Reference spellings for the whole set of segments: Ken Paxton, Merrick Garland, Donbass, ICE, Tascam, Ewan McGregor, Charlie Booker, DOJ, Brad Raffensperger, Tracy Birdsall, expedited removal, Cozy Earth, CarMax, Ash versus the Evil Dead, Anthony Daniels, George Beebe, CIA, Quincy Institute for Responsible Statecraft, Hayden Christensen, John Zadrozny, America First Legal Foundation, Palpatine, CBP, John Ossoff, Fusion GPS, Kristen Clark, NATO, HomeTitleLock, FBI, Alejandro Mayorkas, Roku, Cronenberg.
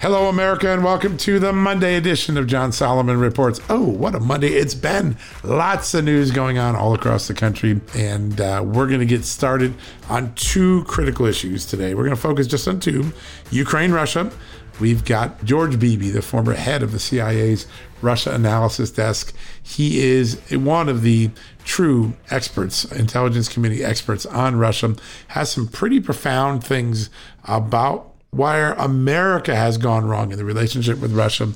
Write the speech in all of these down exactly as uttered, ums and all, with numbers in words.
Hello, America, and welcome to the Monday edition of John Solomon Reports. Oh, what a Monday it's been. Lots of news going on all across the country, and uh, we're going to get started on two critical issues today. We're going to focus just on two, Ukraine, Russia. We've got George Beebe, the former head of the C I A's Russia Analysis Desk. He is one of the true experts, intelligence community experts on Russia, has some pretty profound things about where America has gone wrong in the relationship with Russia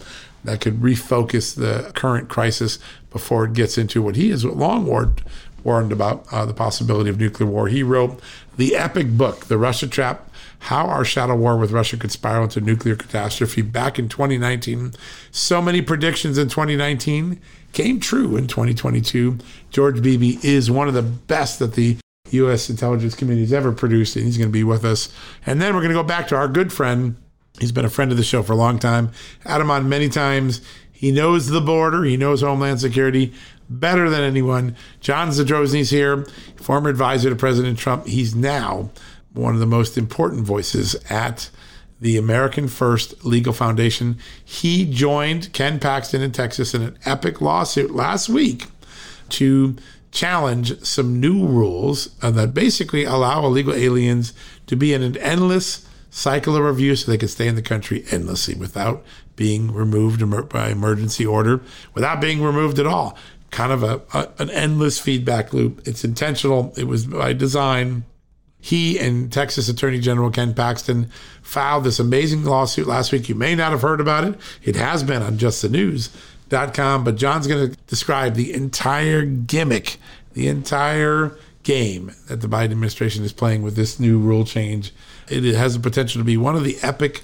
that could refocus the current crisis before it gets into what he has long warned, warned about, uh, the possibility of nuclear war. He wrote the epic book, The Russia Trap, How Our Shadow War with Russia Could Spiral into Nuclear Catastrophe back in twenty nineteen. So many predictions in twenty nineteen came true in twenty twenty-two. George Beebe is one of the best that the U S intelligence community has ever produced, and he's going to be with us. And then we're going to go back to our good friend. He's been a friend of the show for a long time. Had him on many times. He knows the border. He knows Homeland Security better than anyone. John Zadrozny's here, former advisor to President Trump. He's now one of the most important voices at the American First Legal Foundation. He joined Ken Paxton in Texas in an epic lawsuit last week to challenge some new rules that basically allow illegal aliens to be in an endless cycle of review so they can stay in the country endlessly without being removed by emergency order, without being removed at all. Kind of a, a an endless feedback loop. It's intentional. It was by design. He and Texas Attorney General Ken Paxton filed this amazing lawsuit last week. You may not have heard about it. It has been on Just the News. Dot com, but John's going to describe the entire gimmick, the entire game that the Biden administration is playing with this new rule change. It has the potential to be one of the epic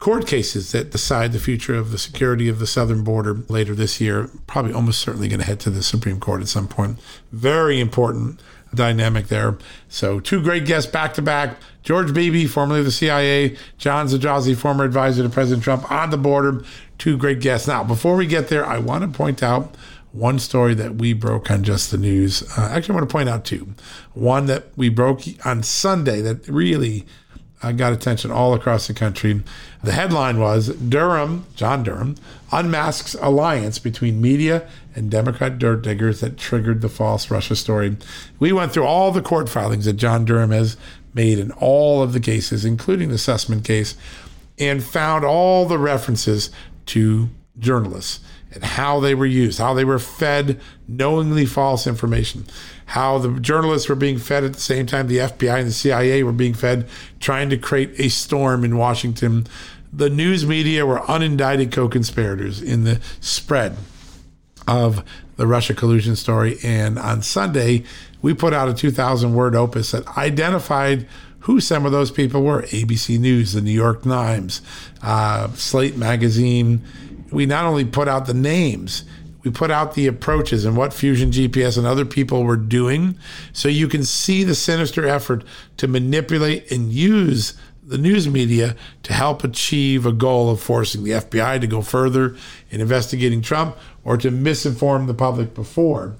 court cases that decide the future of the security of the southern border later this year. Probably almost certainly going to head to the Supreme Court at some point. Very important dynamic there. So two great guests back to back. George Beebe, formerly of the C I A, John Zadrozny, former advisor to President Trump on the border. Two great guests. Now, before we get there, I want to point out one story that we broke on Just the News. Uh, actually, I want to point out two. One that we broke on Sunday that really uh, got attention all across the country. The headline was, Durham, John Durham, unmasks alliance between media and Democrat dirt diggers that triggered the false Russia story. We went through all the court filings that John Durham has made in all of the cases, including the Sussman case, and found all the references to journalists and how they were used, how they were fed knowingly false information, how the journalists were being fed at the same time the F B I and the C I A were being fed, trying to create a storm in Washington. The news media were unindicted co-conspirators in the spread of the Russia collusion story. And on Sunday, we put out a two thousand word opus that identified who some of those people were. A B C News, the New York Times, uh, Slate Magazine, we not only put out the names, we put out the approaches and what Fusion G P S and other people were doing. So you can see the sinister effort to manipulate and use the news media to help achieve a goal of forcing the F B I to go further in investigating Trump or to misinform the public before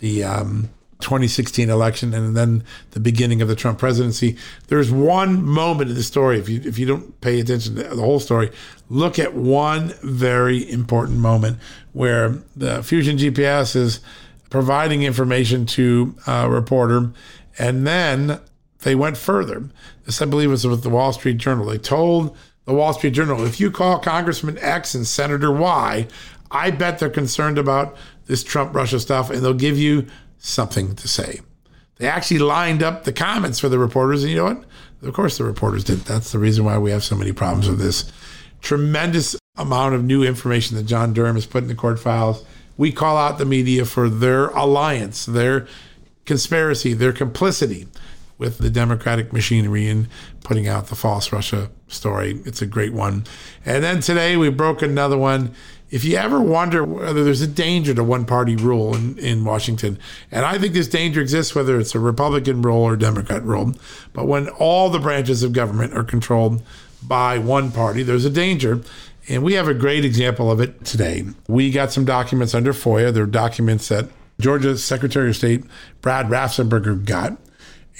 the um, twenty sixteen election and then the beginning of the Trump presidency. There's one moment in the story, if you if you don't pay attention to the whole story, look at one very important moment where the Fusion G P S is providing information to a reporter, and then they went further. This, I believe, was with the Wall Street Journal. They told the Wall Street Journal, if you call Congressman X and Senator Y, I bet they're concerned about this Trump-Russia stuff, and they'll give you something to say. They actually lined up the comments for the reporters, and you know what? Of course the reporters did. That's the reason why we have so many problems with this. Tremendous amount of new information that John Durham has put in the court files. We call out the media for their alliance, their conspiracy, their complicity with the Democratic machinery in putting out the false Russia story. It's a great one. And then today we broke another one. If you ever wonder whether there's a danger to one-party rule in, in Washington, and I think this danger exists whether it's a Republican rule or a Democrat rule, but when all the branches of government are controlled by one party, there's a danger. And we have a great example of it today. We got some documents under FOIA. They're documents that Georgia Secretary of State Brad Raffensperger got,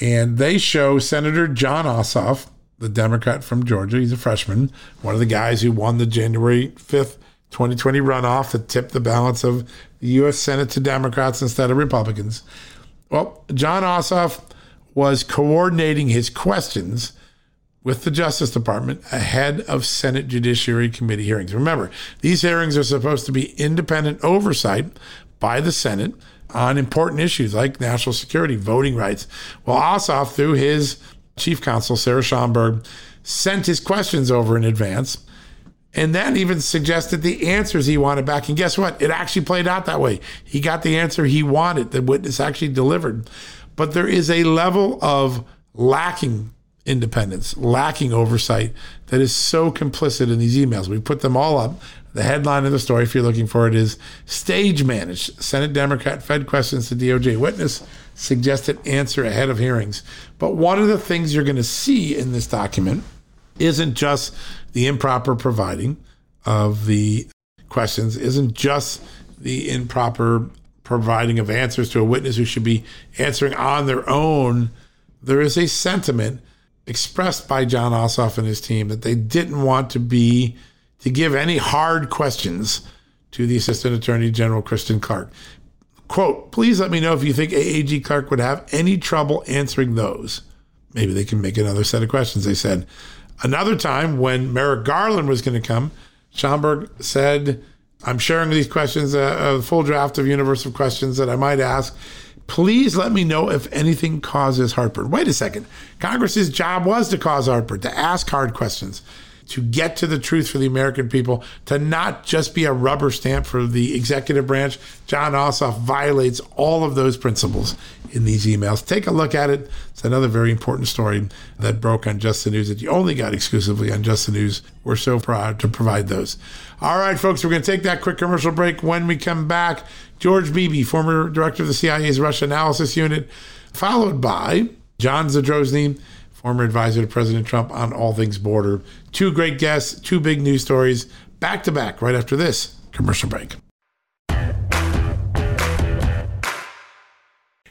and they show Senator John Ossoff, the Democrat from Georgia, he's a freshman, one of the guys who won the January fifth, twenty twenty runoff that tipped the balance of the U S Senate to Democrats instead of Republicans. Well, John Ossoff was coordinating his questions with the Justice Department ahead of Senate Judiciary Committee hearings. Remember, these hearings are supposed to be independent oversight by the Senate on important issues like national security, voting rights. Well, Ossoff, through his chief counsel, Sarah Schomburg, sent his questions over in advance and then even suggested the answers he wanted back. And guess what? It actually played out that way. He got the answer he wanted. The witness actually delivered. But there is a level of lacking independence, lacking oversight that is so complicit in these emails. We put them all up. The headline of the story, if you're looking for it, is Stage Managed. Senate Democrat fed questions to D O J. Witness suggested answer ahead of hearings. But one of the things you're going to see in this document isn't just the improper providing of the questions, isn't just the improper providing of answers to a witness who should be answering on their own. There is a sentiment expressed by John Ossoff and his team that they didn't want to be, to give any hard questions to the Assistant Attorney General, Kristen Clark. Quote, please let me know if you think A A G Clark would have any trouble answering those. Maybe they can make another set of questions, they said. Another time when Merrick Garland was going to come, Schomburg said, I'm sharing these questions, a, a full draft of universe of questions that I might ask. Please let me know if anything causes heartburn. Wait a second. Congress's job was to cause heartburn, to ask hard questions, to get to the truth for the American people, to not just be a rubber stamp for the executive branch. John Ossoff violates all of those principles in these emails. Take a look at it. It's another very important story that broke on Just the News that you only got exclusively on Just the News. We're so proud to provide those. All right, folks, we're going to take that quick commercial break. When we come back, George Beebe, former director of the C I A's Russia Analysis Unit, followed by John Zadrozny, former advisor to President Trump on all things border. Two great guests, two big news stories, back to back right after this commercial break.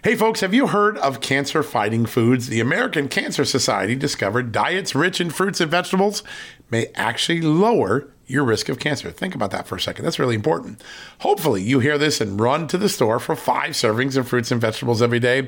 Hey folks, have you heard of cancer-fighting foods? The American Cancer Society discovered diets rich in fruits and vegetables may actually lower your risk of cancer. Think about that for a second. That's really important. Hopefully you hear this and run to the store for five servings of fruits and vegetables every day.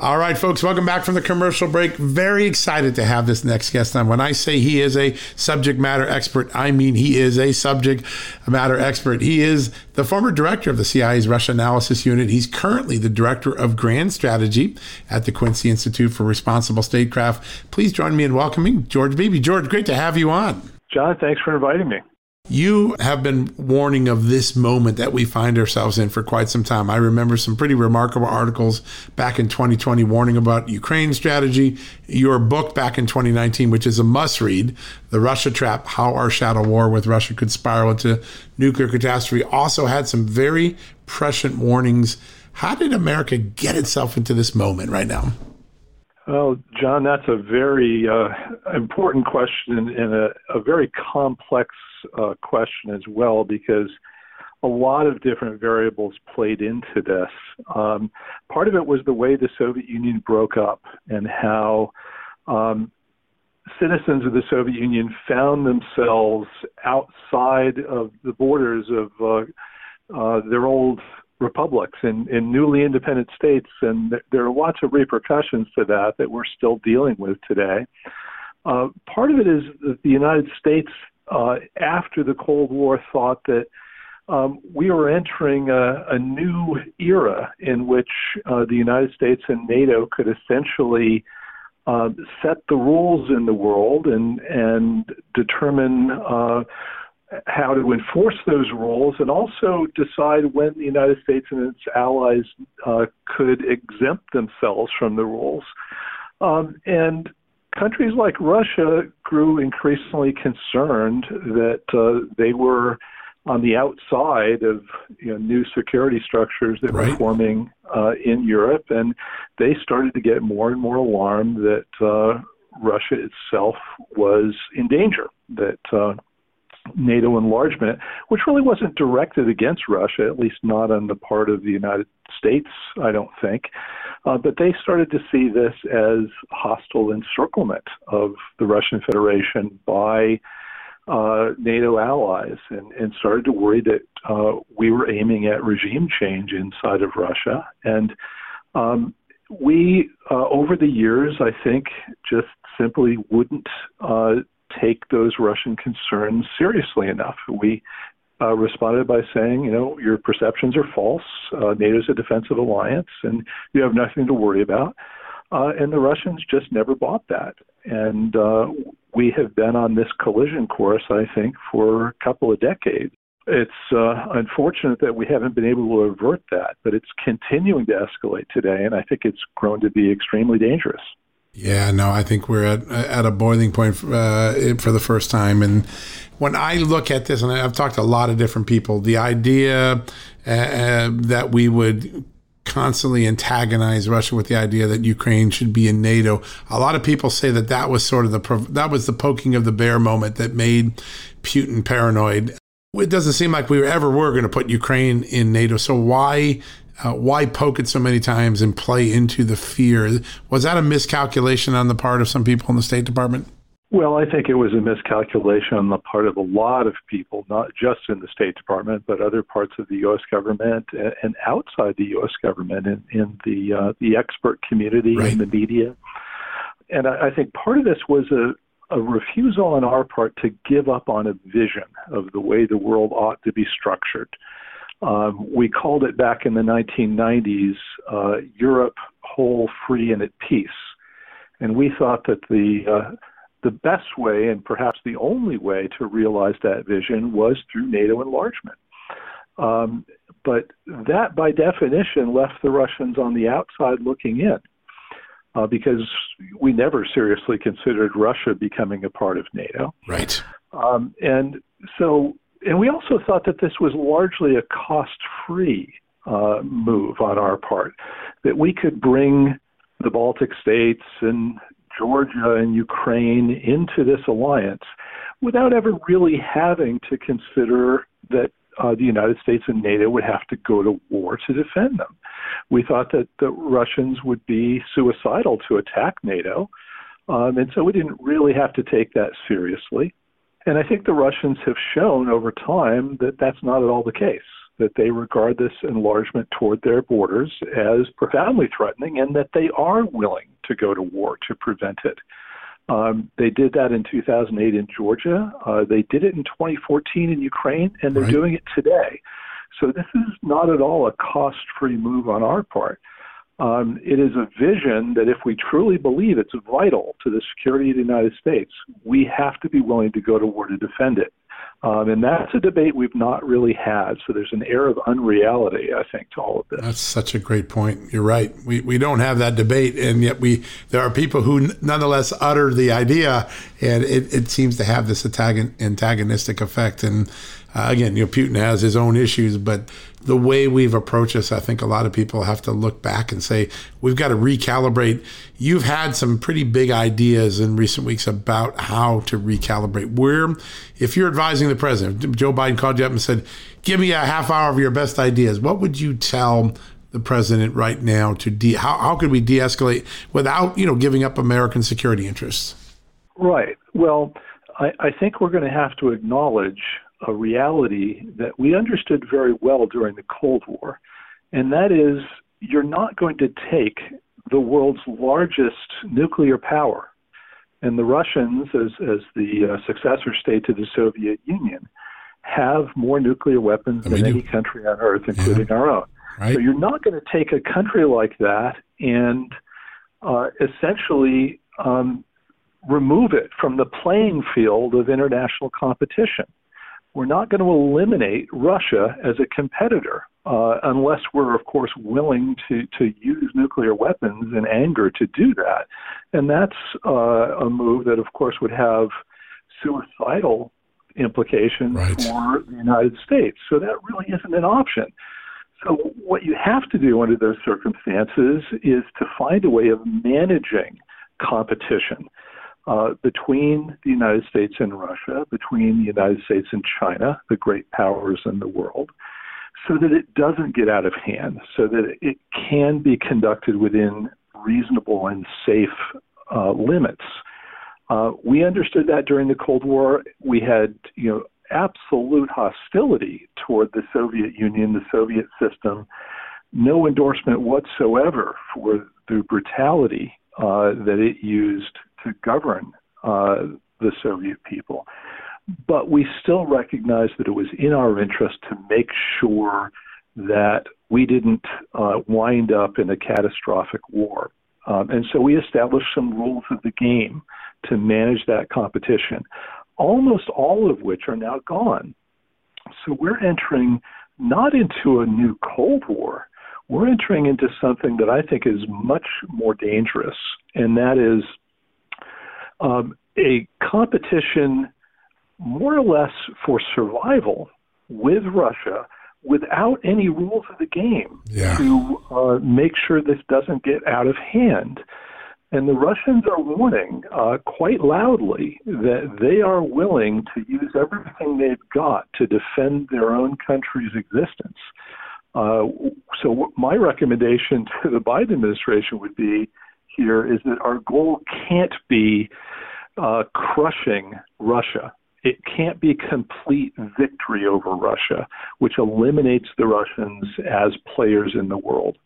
All right, folks, welcome back from the commercial break. Very excited to have this next guest on. When I say he is a subject matter expert, I mean he is a subject matter expert. He is the former director of the C I A's Russia Analysis Unit. He's currently the director of Grand Strategy at the Quincy Institute for Responsible Statecraft. Please join me in welcoming George Beebe. George, great to have you on. John, thanks for inviting me. You have been warning of this moment that we find ourselves in for quite some time. I remember some pretty remarkable articles back in twenty twenty warning about Ukraine strategy, your book back in twenty nineteen, which is a must-read, The Russia Trap, How Our Shadow War with Russia Could Spiral into Nuclear Catastrophe, also had some very prescient warnings. How did America get itself into this moment right now? Well, John, that's a very uh, important question and a, a very complex uh, question as well, because a lot of different variables played into this. Um, part of it was the way the Soviet Union broke up and how um, citizens of the Soviet Union found themselves outside of the borders of uh, uh, their old republics and, and newly independent states, and th- there are lots of repercussions to that that we're still dealing with today. Uh, part of it is that the United States, uh, after the Cold War, thought that um, we were entering a, a new era in which uh, the United States and NATO could essentially uh, set the rules in the world and, and determine uh, how to enforce those rules, and also decide when the United States and its allies uh, could exempt themselves from the rules. Um, and countries like Russia grew increasingly concerned that uh, they were on the outside of you know, new security structures that right. were forming uh, in Europe, and they started to get more and more alarmed that uh, Russia itself was in danger, that uh, NATO enlargement, which really wasn't directed against Russia, at least not on the part of the United States, I don't think. Uh, but they started to see this as hostile encirclement of the Russian Federation by uh, NATO allies, and, and started to worry that uh, we were aiming at regime change inside of Russia. And um, we, uh, over the years, I think, just simply wouldn't uh take those Russian concerns seriously enough. We uh, responded by saying, you know, your perceptions are false. Uh, NATO's a defensive alliance, and you have nothing to worry about. Uh, and the Russians just never bought that. And uh, we have been on this collision course, I think, for a couple of decades. It's uh, unfortunate that we haven't been able to avert that, but it's continuing to escalate today, and I think it's grown to be extremely dangerous. Yeah, no, I think we're at at a boiling point uh, for the first time. And when I look at this, and I've talked to a lot of different people, the idea uh, that we would constantly antagonize Russia with the idea that Ukraine should be in NATO. A lot of people say that that was sort of the that was the poking of the bear moment that made Putin paranoid. It doesn't seem like we ever were going to put Ukraine in NATO. So why uh, why poke it so many times and play into the fear? Was that a miscalculation on the part of some people in the State Department? Well, I think it was a miscalculation on the part of a lot of people, not just in the State Department, but other parts of the U S government and outside the U S government, in, in the uh, the expert community and right. the media. And I, I think part of this was a, a refusal on our part to give up on a vision of the way the world ought to be structured. Um, we called it back in the nineteen nineties, uh, Europe whole, free, and at peace. And we thought that the... Uh, The best way, and perhaps the only way, to realize that vision was through NATO enlargement. Um, but that, by definition, left the Russians on the outside looking in, uh, because we never seriously considered Russia becoming a part of NATO. Right. Um, and so, and we also thought that this was largely a cost-free uh, move on our part, that we could bring the Baltic states and Georgia and Ukraine into this alliance without ever really having to consider that uh, the United States and NATO would have to go to war to defend them. We thought that the Russians would be suicidal to attack NATO, um, and so we didn't really have to take that seriously. And I think the Russians have shown over time that that's not at all the case, that they regard this enlargement toward their borders as profoundly threatening and that they are willing to go to war to prevent it. Um, they did that in two thousand eight in Georgia. Uh, they did it in twenty fourteen in Ukraine, and they're right. doing it today. So this is not at all a cost-free move on our part. Um, it is a vision that if we truly believe it's vital to the security of the United States, we have to be willing to go to war to defend it. Um, and that's a debate we've not really had. So there's an air of unreality, I think, to all of this. That's such a great point. You're right. We we don't have that debate. And yet we there are people who nonetheless utter the idea. And it, it seems to have this antagonistic effect. And uh, again, you know, Putin has his own issues. But the way we've approached this, I think a lot of people have to look back and say, we've got to recalibrate. You've had some pretty big ideas in recent weeks about how to recalibrate. Where, if you're advising the president, Joe Biden called you up and said, give me a half hour of your best ideas, what would you tell the president right now to de- how, how could we de-escalate without, you know, giving up American security interests? Right. Well, I, I think we're going to have to acknowledge a reality that we understood very well during the Cold War, and that is you're not going to take the world's largest nuclear power, and the Russians, as, as the successor state to the Soviet Union, have more nuclear weapons than any country on Earth, including yeah. our own. Right. So you're not going to take a country like that and uh, essentially um, remove it from the playing field of international competition. We're not going to eliminate Russia as a competitor uh, unless we're, of course, willing to, to use nuclear weapons in anger to do that. And that's uh, a move that, of course, would have suicidal implications right. for the United States. So that really isn't an option. So what you have to do under those circumstances is to find a way of managing competition. Uh, between the United States and Russia, between the United States and China, the great powers in the world, so that it doesn't get out of hand, so that it can be conducted within reasonable and safe uh, limits. Uh, we understood that during the Cold War. We had, you know, absolute hostility toward the Soviet Union, the Soviet system, no endorsement whatsoever for the brutality uh, that it used to govern uh, the Soviet people. But we still recognized that it was in our interest to make sure that we didn't uh, wind up in a catastrophic war. Um, and so we established some rules of the game to manage that competition, almost all of which are now gone. So we're entering not into a new Cold War. We're entering into something that I think is much more dangerous, and that is Um, a competition more or less for survival with Russia without any rules of the game yeah. to uh, make sure this doesn't get out of hand. And the Russians are warning uh, quite loudly that they are willing to use everything they've got to defend their own country's existence. Uh, so my recommendation to the Biden administration would be here is that our goal can't be uh, crushing Russia. It can't be complete victory over Russia, which eliminates the Russians as players in the world.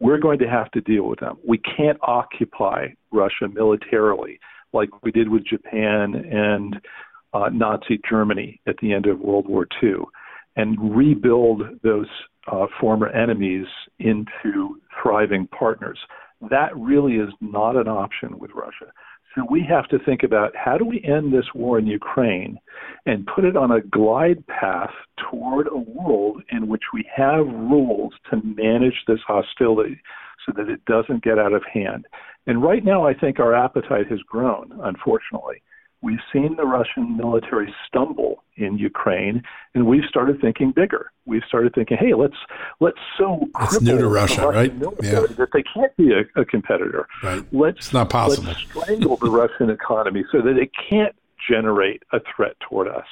We're going to have to deal with them. We can't occupy Russia militarily like we did with Japan and uh, Nazi Germany at the end of World War Two and rebuild those uh, former enemies into thriving partners. That really is not an option with Russia. So we have to think about how do we end this war in Ukraine and put it on a glide path toward a world in which we have rules to manage this hostility so that it doesn't get out of hand. And right now, I think our appetite has grown, unfortunately. We've seen the Russian military stumble in Ukraine, and we've started thinking bigger. We've started thinking, hey, let's let's so cripple new to Russia, the Russian right? military yeah. that they can't be a, a competitor. Right. Let's, it's not possible. Let's strangle the Russian economy so that it can't generate a threat toward us.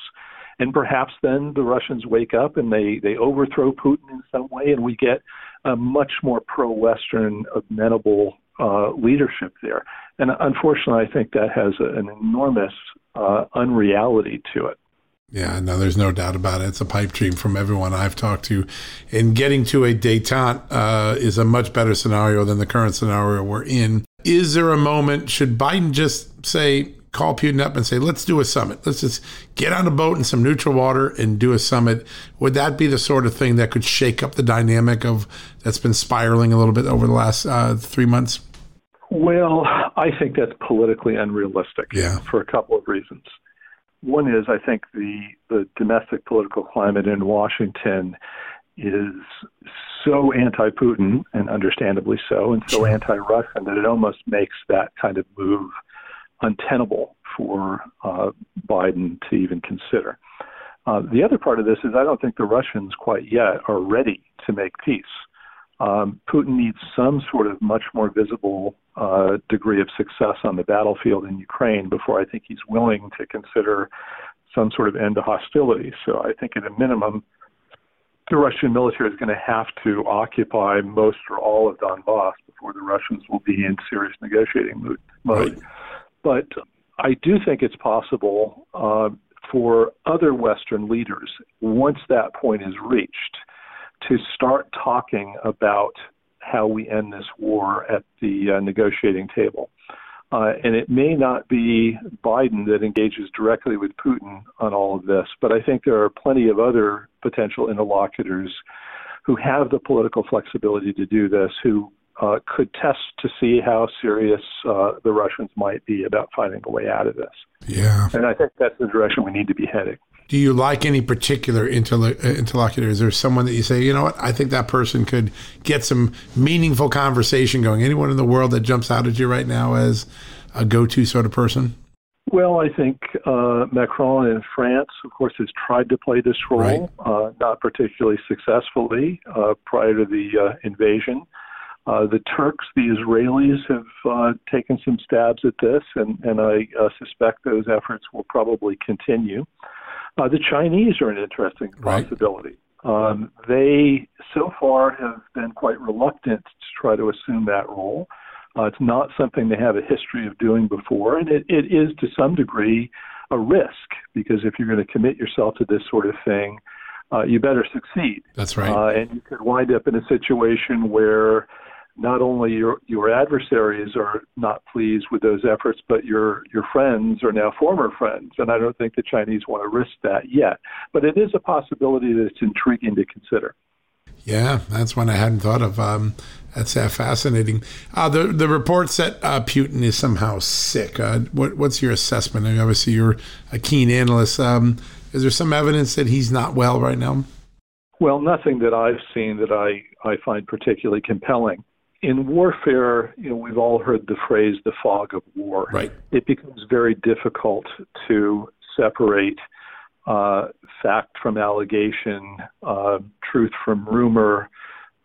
And perhaps then the Russians wake up and they, they overthrow Putin in some way, and we get a much more pro-Western, amenable Uh, leadership there. And unfortunately, I think that has a, an enormous uh, unreality to it. Yeah, no, there's no doubt about it. It's a pipe dream from everyone I've talked to. And getting to a détente uh, is a much better scenario than the current scenario we're in. Is there a moment, should Biden just say, call Putin up and say, let's do a summit. Let's just get on a boat in some neutral water and do a summit. Would that be the sort of thing that could shake up the dynamic of that's been spiraling a little bit over the last uh, three months? Well, I think that's politically unrealistic yeah. for a couple of reasons. One is I think the, the domestic political climate in Washington is so anti-Putin, and understandably so, and so sure. anti-Russian that it almost makes that kind of move untenable for uh, Biden to even consider. Uh, the other part of this is I don't think the Russians quite yet are ready to make peace. Um, Putin needs some sort of much more visible uh, degree of success on the battlefield in Ukraine before I think he's willing to consider some sort of end to hostility. So I think at a minimum, the Russian military is going to have to occupy most or all of Donbass before the Russians will be in serious negotiating mode. Right. But I do think it's possible uh, for other Western leaders, once that point is reached, to start talking about how we end this war at the uh, negotiating table. Uh, and it may not be Biden that engages directly with Putin on all of this, but I think there are plenty of other potential interlocutors who have the political flexibility to do this, who uh, could test to see how serious uh, the Russians might be about finding a way out of this. Yeah. And I think that's the direction we need to be heading. Do you like any particular interlocutor? Is there someone that you say, you know what, I think that person could get some meaningful conversation going? Anyone in the world that jumps out at you right now as a go-to sort of person? Well, I think uh, Macron in France, of course, has tried to play this role, right. uh, not particularly successfully uh, prior to the uh, invasion. Uh, the Turks, the Israelis have uh, taken some stabs at this, and, and I uh, suspect those efforts will probably continue. Uh, the Chinese are an interesting possibility. Right. Um, they, so far, have been quite reluctant to try to assume that role. Uh, it's not something they have a history of doing before, and it, it is, to some degree, a risk, because if you're going to commit yourself to this sort of thing, uh, you better succeed. That's right. Uh, and you could wind up in a situation where not only your your adversaries are not pleased with those efforts, but your your friends are now former friends. And I don't think the Chinese want to risk that yet. But it is a possibility that's intriguing to consider. Yeah, that's one I hadn't thought of. Um, that's uh, fascinating. Uh, the the reports that uh, Putin is somehow sick. Uh, what what's your assessment? I mean, obviously, you're a keen analyst. Um, is there some evidence that he's not well right now? Well, nothing that I've seen that I, I find particularly compelling. In warfare, you know, we've all heard the phrase, the fog of war. Right. It becomes very difficult to separate uh, fact from allegation, uh, truth from rumor,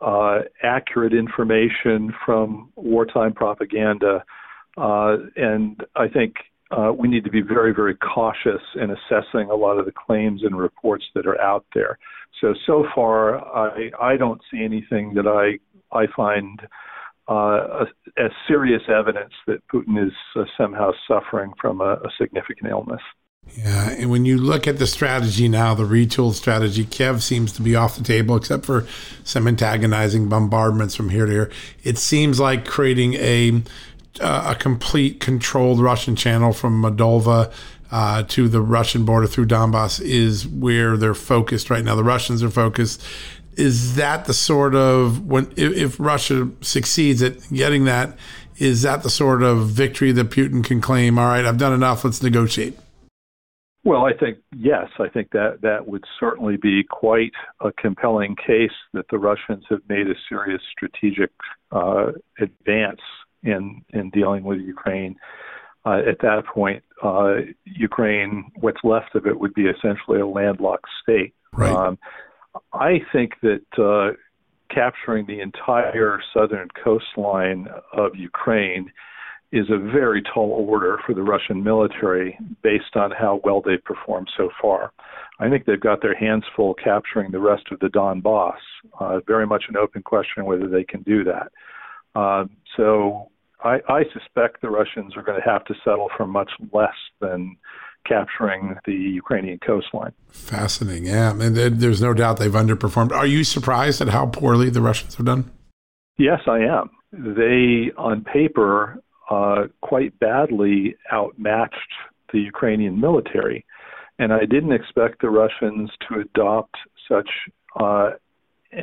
uh, accurate information from wartime propaganda. Uh, and I think uh, we need to be very, very cautious in assessing a lot of the claims and reports that are out there. So, so far, I, I don't see anything that I, I find uh, as serious evidence that Putin is uh, somehow suffering from a, a significant illness. Yeah, and when you look at the strategy now, the retooled strategy, Kiev seems to be off the table, except for some antagonizing bombardments from here to here. It seems like creating a Uh, a complete controlled Russian channel from Moldova uh, to the Russian border through Donbass is where they're focused right now. The Russians are focused. Is that the sort of, when if, if Russia succeeds at getting that, is that the sort of victory that Putin can claim? All right, I've done enough. Let's negotiate. Well, I think, yes, I think that that would certainly be quite a compelling case that the Russians have made a serious strategic uh, advance In, in dealing with Ukraine. Uh, at that point, uh, Ukraine, what's left of it would be essentially a landlocked state. Right. Um, I think that uh, capturing the entire southern coastline of Ukraine is a very tall order for the Russian military based on how well they've performed so far. I think they've got their hands full capturing the rest of the Donbass. Uh, very much an open question whether they can do that. Uh, so I, I suspect the Russians are going to have to settle for much less than capturing the Ukrainian coastline. Fascinating. Yeah. And there's no doubt they've underperformed. Are you surprised at how poorly the Russians have done? Yes, I am. They, on paper, uh, quite badly outmatched the Ukrainian military. And I didn't expect the Russians to adopt such uh,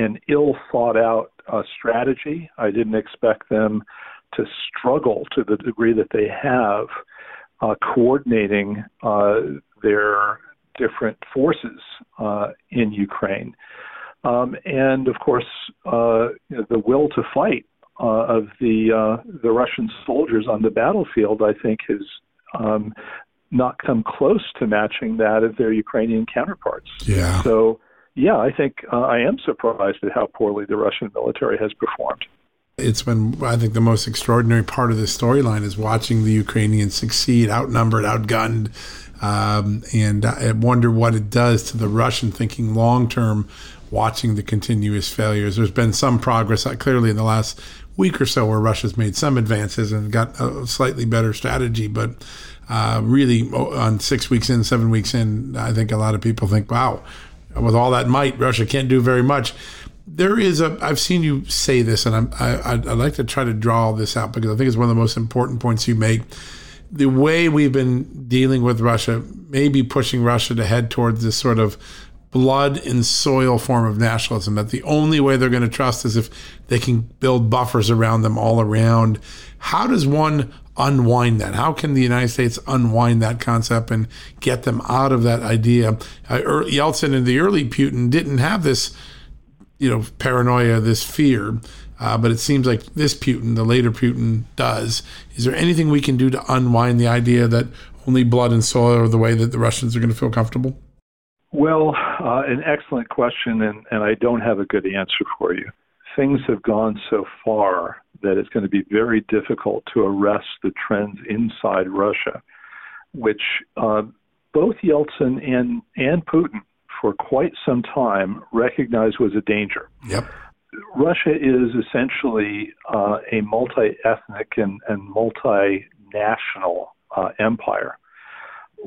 an ill-thought-out Uh, strategy. I didn't expect them to struggle to the degree that they have uh, coordinating uh, their different forces uh, in Ukraine. Um, and of course, uh, you know, the will to fight uh, of the uh, the Russian soldiers on the battlefield, I think, has um, not come close to matching that of their Ukrainian counterparts. Yeah. So. Yeah, I think uh, I am surprised at how poorly the Russian military has performed. It's been, I think, the most extraordinary part of this storyline is watching the Ukrainians succeed, outnumbered, outgunned, um, and I wonder what it does to the Russian thinking long-term, watching the continuous failures. There's been some progress, uh, clearly, in the last week or so where Russia's made some advances and got a slightly better strategy, but uh, really, on six weeks in, seven weeks in, I think a lot of people think, wow, with all that might, Russia can't do very much. There is a, I've seen you say this, and I'm, I, I'd like to try to draw this out because I think it's one of the most important points you make. The way we've been dealing with Russia may be pushing Russia to head towards this sort of blood and soil form of nationalism, that the only way they're going to trust is if they can build buffers around them all around. How does one unwind that? How can the United States unwind that concept and get them out of that idea? Uh, Yeltsin and the early Putin didn't have this, you know, paranoia, this fear, uh, but it seems like this Putin, the later Putin, does. Is there anything we can do to unwind the idea that only blood and soil are the way that the Russians are going to feel comfortable? Well, uh, an excellent question, and, and I don't have a good answer for you. Things have gone so far that it's going to be very difficult to arrest the trends inside Russia, which uh, both Yeltsin and, and Putin for quite some time recognized was a danger. Yep. Russia is essentially uh, a multi-ethnic and, and multinational uh, empire.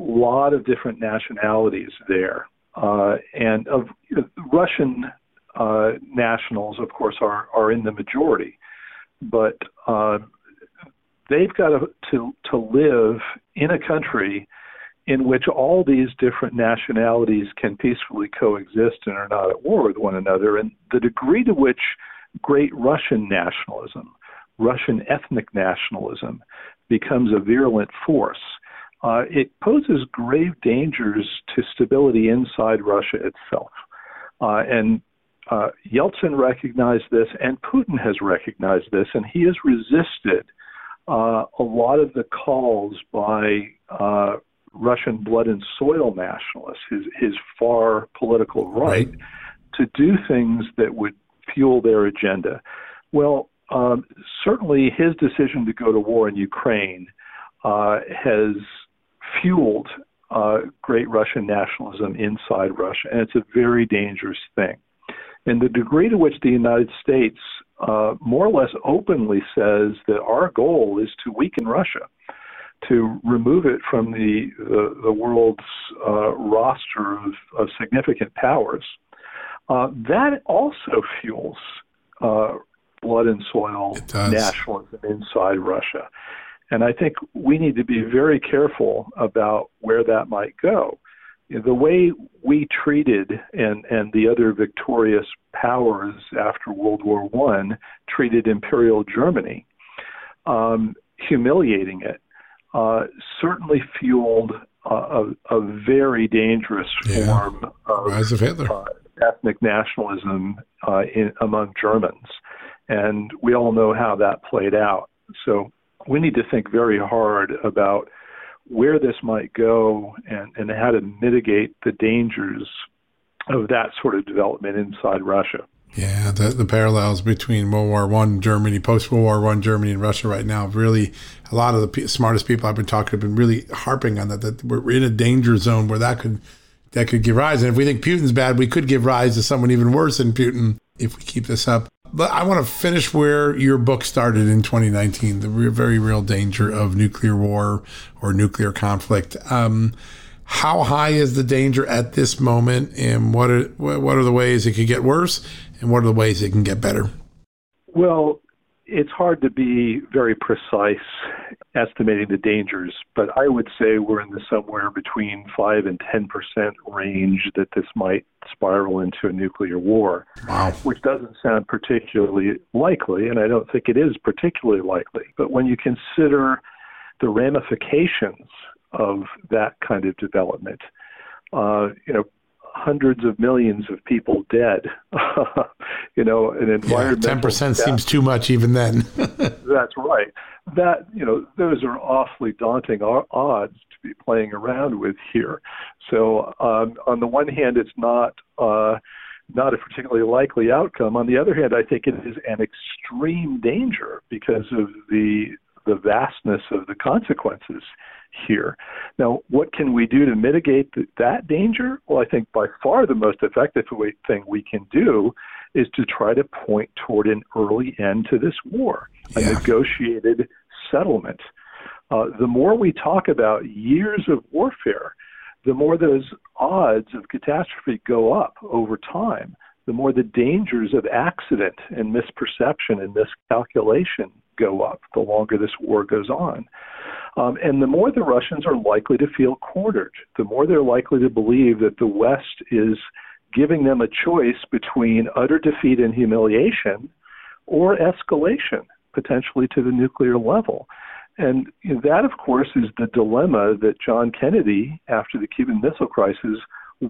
A lot of different nationalities there. Uh, and of you know, Russian Uh, nationals, of course, are, are in the majority, but uh, they've got to, to to live in a country in which all these different nationalities can peacefully coexist and are not at war with one another. And the degree to which great Russian nationalism, Russian ethnic nationalism, becomes a virulent force, uh, it poses grave dangers to stability inside Russia itself. Uh, and Uh, Yeltsin recognized this, and Putin has recognized this, and he has resisted uh, a lot of the calls by uh, Russian blood and soil nationalists, his, his far political right, right, to do things that would fuel their agenda. Well, um, certainly his decision to go to war in Ukraine uh, has fueled uh, great Russian nationalism inside Russia, and it's a very dangerous thing. And the degree to which the United States uh, more or less openly says that our goal is to weaken Russia, to remove it from the the, the world's uh, roster of, of significant powers, uh, that also fuels uh, blood and soil nationalism inside Russia. And I think we need to be very careful about where that might go. The way we treated and, and the other victorious powers after World War One treated Imperial Germany, um, humiliating it, uh, certainly fueled a, a, a very dangerous yeah. form of, Rise of Hitler. Uh, ethnic nationalism uh, in, among Germans. And we all know how that played out. So we need to think very hard about where this might go and, and how to mitigate the dangers of that sort of development inside Russia. Yeah, the, the parallels between World War One Germany, post-World War One Germany and Russia right now, really, a lot of the p- smartest people I've been talking to have been really harping on that, that we're in a danger zone where that could that could give rise. And if we think Putin's bad, we could give rise to someone even worse than Putin if we keep this up. But I want to finish where your book started in twenty nineteen, the re- very real danger of nuclear war or nuclear conflict. Um, how high is the danger at this moment, and what are, what are the ways it could get worse, and what are the ways it can get better? Well, it's hard to be very precise estimating the dangers, but I would say we're in the somewhere between five and ten percent range that this might spiral into a nuclear war, wow. which doesn't sound particularly likely, and I don't think it is particularly likely. But when you consider the ramifications of that kind of development, uh, you know, hundreds of millions of people dead, you know, an environmental yeah, ten percent death. Seems too much even then. That's right. That, you know, those are awfully daunting odds to be playing around with here. So um, on the one hand, it's not, uh, not a particularly likely outcome. On the other hand, I think it is an extreme danger because of the the vastness of the consequences here. Now, what can we do to mitigate th- that danger? Well, I think by far the most effective thing we can do is to try to point toward an early end to this war, yeah. a negotiated settlement. Uh, the more we talk about years of warfare, the more those odds of catastrophe go up over time, the more the dangers of accident and misperception and miscalculation go up the longer this war goes on. Um, and the more the Russians are likely to feel cornered, the more they're likely to believe that the West is giving them a choice between utter defeat and humiliation or escalation, potentially to the nuclear level. And you know, that, of course, is the dilemma that John Kennedy, after the Cuban Missile Crisis,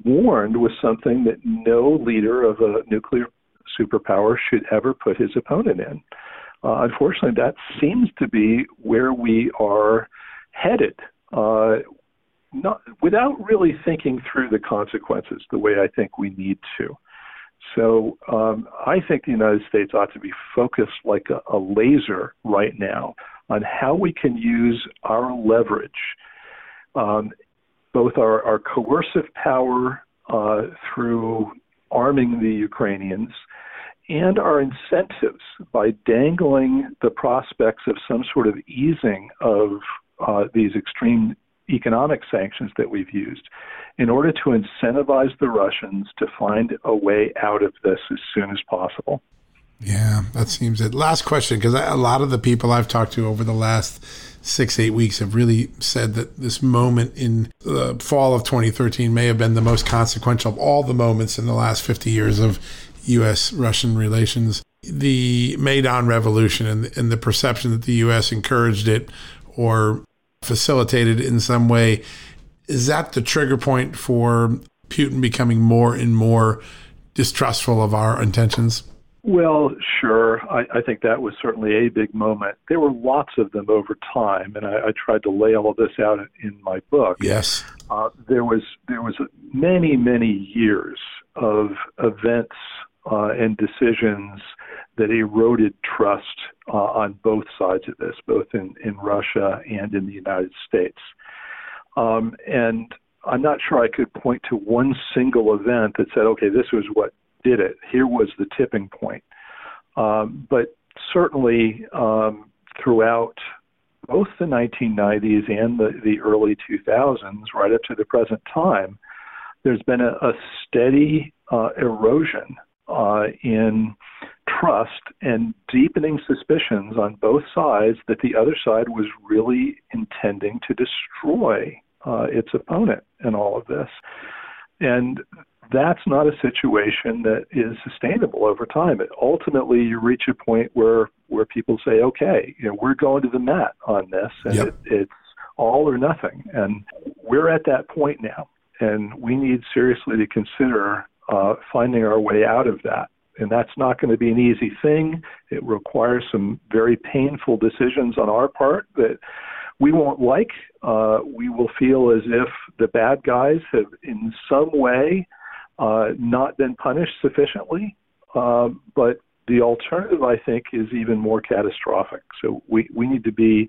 warned was something that no leader of a nuclear superpower should ever put his opponent in. Uh, unfortunately, that seems to be where we are headed, uh, not without really thinking through the consequences the way I think we need to. So um, I think the United States ought to be focused like a, a laser right now on how we can use our leverage, um, both our, our coercive power uh, through arming the Ukrainians and our incentives by dangling the prospects of some sort of easing of uh, these extreme economic sanctions that we've used in order to incentivize the Russians to find a way out of this as soon as possible. Yeah, that seems it. Last question, because a lot of the people I've talked to over the last six, eight weeks have really said that this moment in the fall of twenty thirteen may have been the most consequential of all the moments in the last fifty years of U S Russian relations. The Maidan Revolution and, and the perception that the U S encouraged it or facilitated it in some way, is that the trigger point for Putin becoming more and more distrustful of our intentions? Well, sure. I, I think that was certainly a big moment. There were lots of them over time, and I, I tried to lay all of this out in my book. Yes. Uh, there was there was many, many years of events uh, and decisions that eroded trust uh, on both sides of this, both in, in Russia and in the United States. Um, and I'm not sure I could point to one single event that said, okay, this was what did it. Here was the tipping point. Um, but certainly um, throughout both the nineteen nineties and the, the early two thousands, right up to the present time, there's been a, a steady uh, erosion uh, in trust and deepening suspicions on both sides that the other side was really intending to destroy uh, its opponent in all of this. And that's not a situation that is sustainable over time. It, ultimately, you reach a point where, where people say, okay, you know, we're going to the mat on this, and yep. it, it's all or nothing. And we're at that point now, and we need seriously to consider uh, finding our way out of that. And that's not going to be an easy thing. It requires some very painful decisions on our part that we won't like. Uh, we will feel as if the bad guys have in some way uh, not been punished sufficiently. Uh, but the alternative, I think, is even more catastrophic. So we, we need to be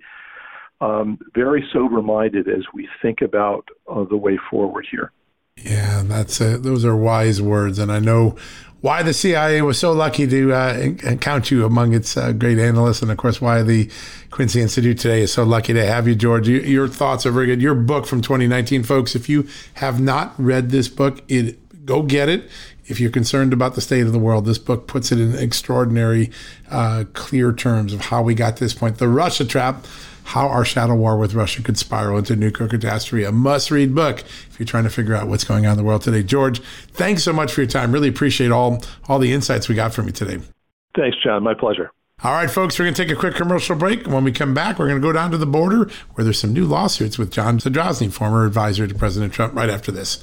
um, very sober-minded as we think about uh, the way forward here. Yeah, that's a, those are wise words. And I know why the C I A was so lucky to uh, count you among its uh, great analysts, and, of course, why the Quincy Institute today is so lucky to have you, George. You, your thoughts are very good. Your book from twenty nineteen, folks, if you have not read this book, it go get it. If you're concerned about the state of the world, this book puts it in extraordinary, uh, clear terms of how we got to this point. The Russia Trap, How Our Shadow War with Russia Could Spiral into Nuclear Catastrophe. A must-read book if you're trying to figure out what's going on in the world today. George, thanks so much for your time. Really appreciate all, all the insights we got from you today. Thanks, John. My pleasure. All right, folks, we're going to take a quick commercial break. When we come back, we're going to go down to the border where there's some new lawsuits with John Zadrozny, former advisor to President Trump, right after this.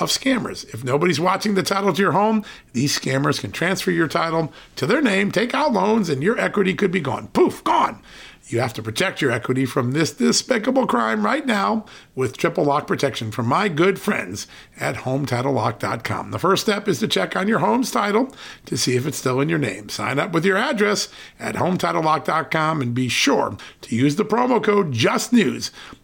of scammers. If nobody's watching the title to your home, these scammers can transfer your title to their name, take out loans, and your equity could be gone. Poof, gone. You have to protect your equity from this despicable crime right now with triple lock protection from my good friends at home title lock dot com. The first step is to check on your home's title to see if it's still in your name. Sign up with your address at home title lock dot com and be sure to use the promo code JUSTNEWS.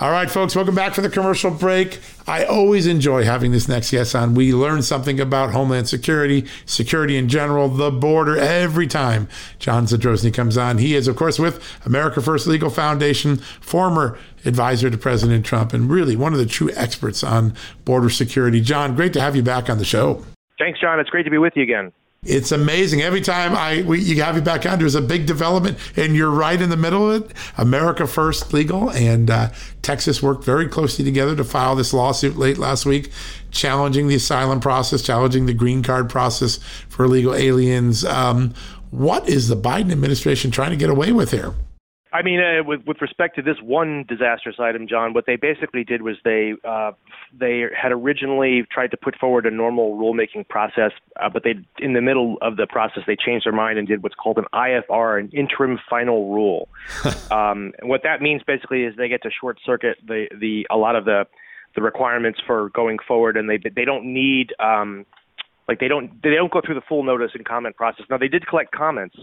All right, folks, welcome back for the commercial break. I always enjoy having this next guest on. We learn something about Homeland Security, security in general, the border, every time John Zadrozny comes on. He is, of course, with America First Legal Foundation, former advisor to President Trump, and really one of the true experts on border security. John, great to have you back on the show. Thanks, John. It's great to be with you again. It's amazing. Every time I we, you have you back on, there's a big development, and you're right in the middle of it. America First Legal and uh, Texas worked very closely together to file this lawsuit late last week, challenging the asylum process, challenging the green card process for illegal aliens. Um, what is the Biden administration trying to get away with here? I mean, uh, with, with respect to this one disastrous item, John, what they basically did was they uh, they had originally tried to put forward a normal rulemaking process, uh, but they in the middle of the process, they changed their mind and did what's called an I F R, an interim final rule. um, and what that means basically is they get to short circuit the, the a lot of the the requirements for going forward, and they they don't need um, like they don't they don't go through the full notice and comment process. Now, they did collect comments,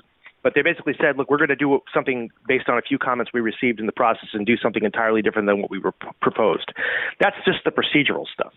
but they basically said, look, we're going to do something based on a few comments we received in the process and do something entirely different than what we were p- proposed. That's just the procedural stuff.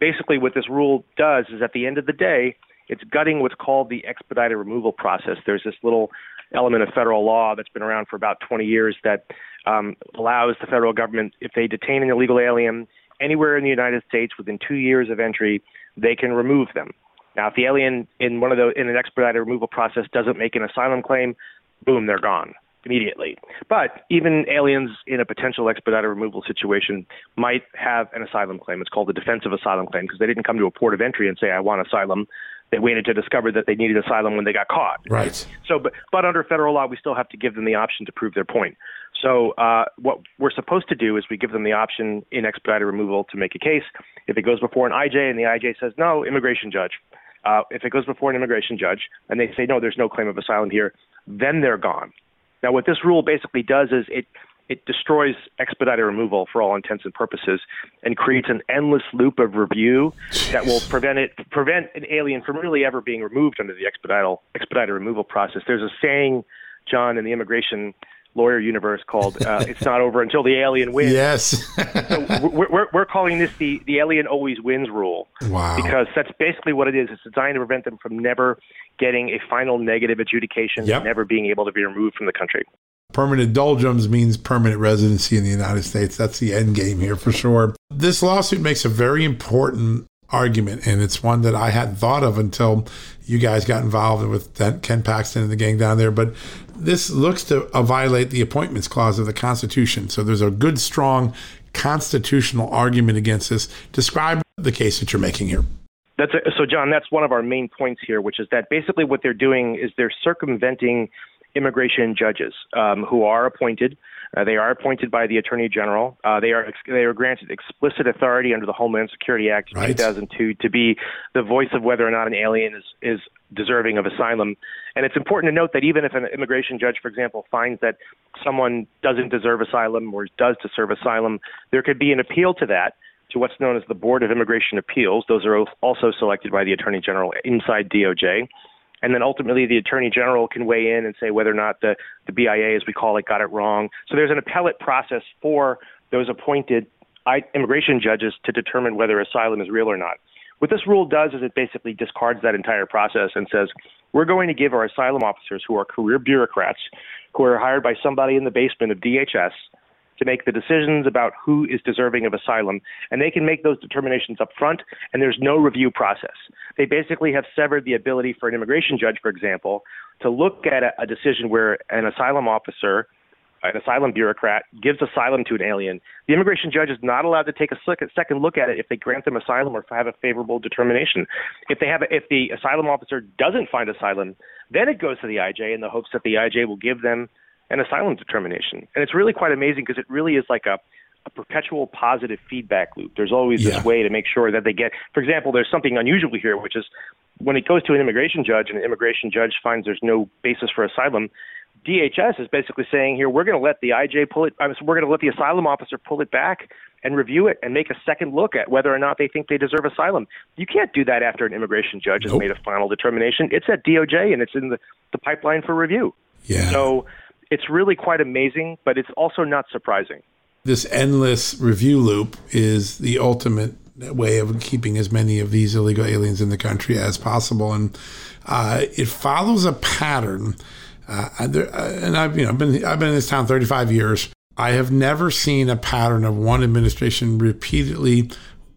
Basically, what this rule does is at the end of the day, it's gutting what's called the expedited removal process. There's this little element of federal law that's been around for about twenty years that um, allows the federal government, if they detain an illegal alien anywhere in the United States within two years of entry, they can remove them. Now, if the alien in one of the in an expedited removal process doesn't make an asylum claim, boom, they're gone immediately. But even aliens in a potential expedited removal situation might have an asylum claim. It's called the defensive asylum claim because they didn't come to a port of entry and say, I want asylum. They waited to discover that they needed asylum when they got caught. Right. So, but, but under federal law, we still have to give them the option to prove their point. So uh, what we're supposed to do is we give them the option in expedited removal to make a case. If it goes before an I J and the I J says, no, immigration judge. Uh, if it goes before an immigration judge and they say, no, there's no claim of asylum here, then they're gone. Now, what this rule basically does is it it destroys expedited removal for all intents and purposes and creates an endless loop of review that will prevent it prevent an alien from really ever being removed under the expedited, expedited removal process. There's a saying, John, in the immigration lawyer universe called uh, it's not over until the alien wins. Yes. So we're, we're, we're calling this the, the alien always wins rule. Wow. Because that's basically what it is. It's designed to prevent them from never getting a final negative adjudication, yep, and never being able to be removed from the country. Permanent doldrums means permanent residency in the United States. That's the end game here for sure. This lawsuit makes a very important argument, and it's one that I hadn't thought of until you guys got involved with Ken Paxton and the gang down there. But this looks to uh, violate the Appointments Clause of the Constitution. So there's a good, strong constitutional argument against this. Describe the case that you're making here. That's a, so, John, that's one of our main points here, which is that basically what they're doing is they're circumventing immigration judges um, who are appointed. Uh, they are appointed by the Attorney General. Uh, they are ex- they are granted explicit authority under the Homeland Security Act of right. two thousand two to be the voice of whether or not an alien is, is deserving of asylum. And it's important to note that even if an immigration judge, for example, finds that someone doesn't deserve asylum or does deserve asylum, there could be an appeal to that to what's known as the Board of Immigration Appeals. Those are also selected by the Attorney General inside D O J. And then ultimately, the Attorney General can weigh in and say whether or not the, the B I A, as we call it, got it wrong. So there's an appellate process for those appointed immigration judges to determine whether asylum is real or not. What this rule does is it basically discards that entire process and says, we're going to give our asylum officers, who are career bureaucrats, who are hired by somebody in the basement of D H S, to make the decisions about who is deserving of asylum. And they can make those determinations up front, and there's no review process. They basically have severed the ability for an immigration judge, for example, to look at a, a decision where an asylum officer, an asylum bureaucrat, gives asylum to an alien. The immigration judge is not allowed to take a second look at it if they grant them asylum or have a favorable determination. If they have, a, if the asylum officer doesn't find asylum, then it goes to the I J in the hopes that the I J will give them an asylum determination. And it's really quite amazing because it really is like a, a perpetual positive feedback loop. There's always yeah. this way to make sure that they get, for example, there's something unusual here, which is when it goes to an immigration judge and an immigration judge finds there's no basis for asylum, D H S is basically saying here, we're going to let the I J pull it, I mean, we're going to let the asylum officer pull it back and review it and make a second look at whether or not they think they deserve asylum. You can't do that after an immigration judge nope. has made a final determination. It's at D O J and it's in the, the pipeline for review. Yeah. So, it's really quite amazing, but it's also not surprising. This endless review loop is the ultimate way of keeping as many of these illegal aliens in the country as possible. And uh, it follows a pattern. Uh, and I've, you know, been, I've been in this town thirty-five years. I have never seen a pattern of one administration repeatedly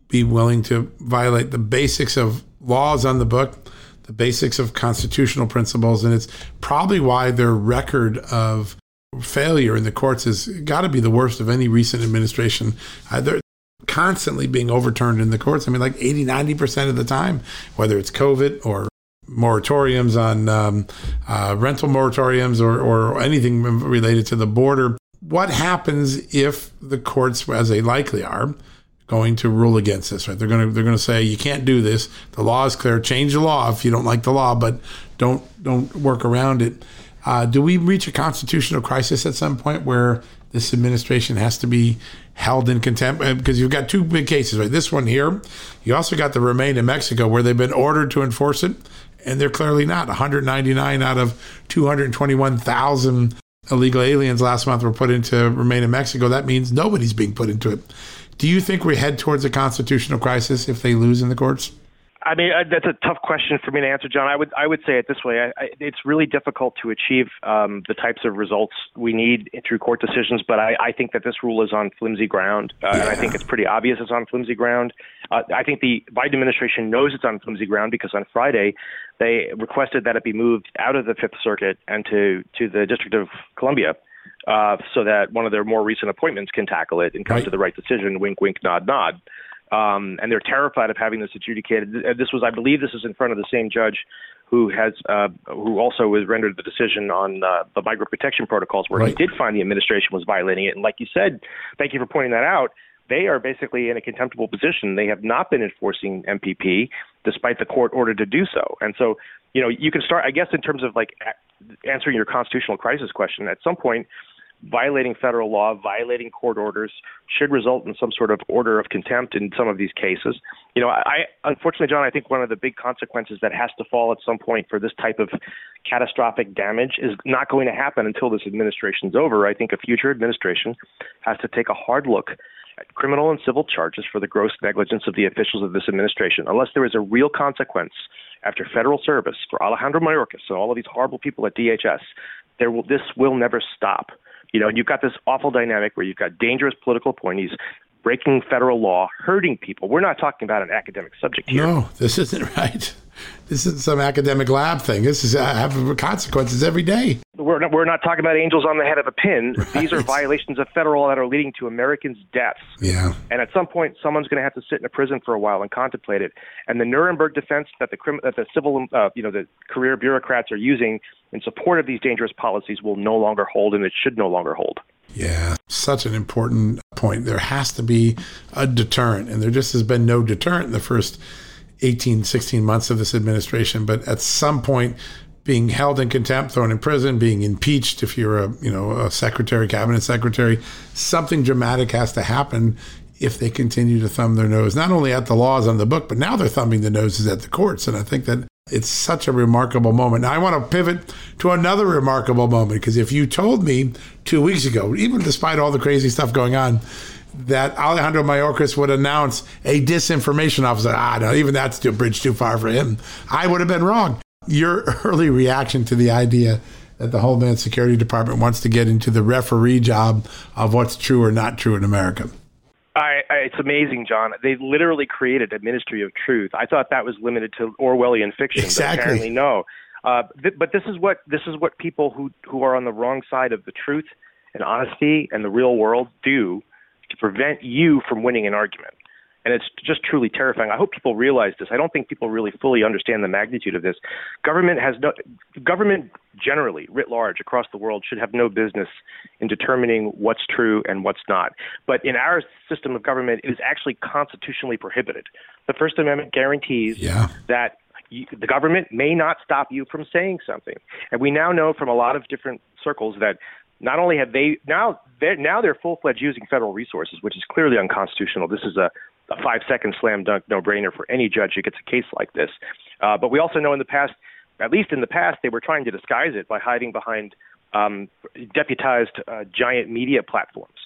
be willing to violate the basics of laws on the book, the basics of constitutional principles. And it's probably why their record of failure in the courts has got to be the worst of any recent administration. Uh, they're constantly being overturned in the courts. I mean, like eighty, ninety percent of the time, whether it's COVID or moratoriums on um, uh, rental moratoriums or, or anything related to the border. What happens if the courts, as they likely are, going to rule against this? Right, they're going to they're going to say you can't do this. The law is clear. Change the law if you don't like the law, but don't don't work around it. Uh, do we reach a constitutional crisis at some point where this administration has to be held in contempt? Because you've got two big cases, right? This one here. You also got the Remain in Mexico, where they've been ordered to enforce it, and they're clearly not. one hundred ninety-nine out of two hundred twenty-one thousand illegal aliens last month were put into Remain in Mexico. That means nobody's being put into it. Do you think we head towards a constitutional crisis if they lose in the courts? I mean, that's a tough question for me to answer, John. I would I would say it this way. I, I, it's really difficult to achieve um, the types of results we need through court decisions, but I, I think that this rule is on flimsy ground. Uh, yeah. And I think it's pretty obvious it's on flimsy ground. Uh, I think the Biden administration knows it's on flimsy ground because on Friday, they requested that it be moved out of the Fifth Circuit and to, to the District of Columbia. Uh, so that one of their more recent appointments can tackle it and come right to the right decision, wink, wink, nod, nod. Um, and they're terrified of having this adjudicated. This was, I believe this is in front of the same judge who has, uh, who also was rendered the decision on uh, the migrant protection protocols where right. He did find the administration was violating it. And like you said, thank you for pointing that out. They are basically in a contemptible position. They have not been enforcing M P P despite the court order to do so. And so, you know, you can start, I guess, in terms of like answering your constitutional crisis question, at some point, violating federal law, violating court orders should result in some sort of order of contempt in some of these cases. You know, I unfortunately, John, I think one of the big consequences that has to fall at some point for this type of catastrophic damage is not going to happen until this administration's over. I think a future administration has to take a hard look at criminal and civil charges for the gross negligence of the officials of this administration, unless there is a real consequence after federal service for Alejandro Mayorkas and all of these horrible people at D H S. There will, this will never stop. You know, and you've got this awful dynamic where you've got dangerous political appointees breaking federal law, hurting people. We're not talking about an academic subject here. No, this isn't right. This isn't some academic lab thing. This is uh, have consequences every day. We're not, we're not talking about angels on the head of a pin. Right. These are violations of federal law that are leading to Americans' deaths. Yeah. And at some point, someone's going to have to sit in a prison for a while and contemplate it. And the Nuremberg defense that the crim- that the civil, uh, you know, the career bureaucrats are using in support of these dangerous policies will no longer hold, and it should no longer hold. Yeah, such an important point. There has to be a deterrent, and there just has been no deterrent in the first eighteen, sixteen months of this administration. But at some point, being held in contempt, thrown in prison, being impeached, if you're a, you know, a secretary, cabinet secretary, something dramatic has to happen if they continue to thumb their nose, not only at the laws on the book, but now they're thumbing the noses at the courts. And I think that it's such a remarkable moment. Now, I want to pivot to another remarkable moment, because if you told me two weeks ago, even despite all the crazy stuff going on, that Alejandro Mayorkas would announce a disinformation officer, ah, no, even that's a bridge too far for him, I would have been wrong. Your early reaction to the idea that the Homeland Security Department wants to get into the referee job of what's true or not true in America. I, I, it's amazing, John. They literally created a ministry of truth. I thought that was limited to Orwellian fiction. Exactly. But apparently, no. Uh, th- but this is what this is what people who, who are on the wrong side of the truth and honesty and the real world do to prevent you from winning an argument. And it's just truly terrifying. I hope people realize this. I don't think people really fully understand the magnitude of this. Government has no government generally, writ large, across the world, should have no business in determining what's true and what's not. But in our system of government, it is actually constitutionally prohibited. The First Amendment guarantees yeah. that you, the government may not stop you from saying something. And we now know from a lot of different circles that not only have they now they're, now they're full-fledged using federal resources, which is clearly unconstitutional. This is a A five-second slam dunk no-brainer for any judge who gets a case like this. Uh, but we also know in the past, at least in the past, they were trying to disguise it by hiding behind um, deputized uh, giant media platforms.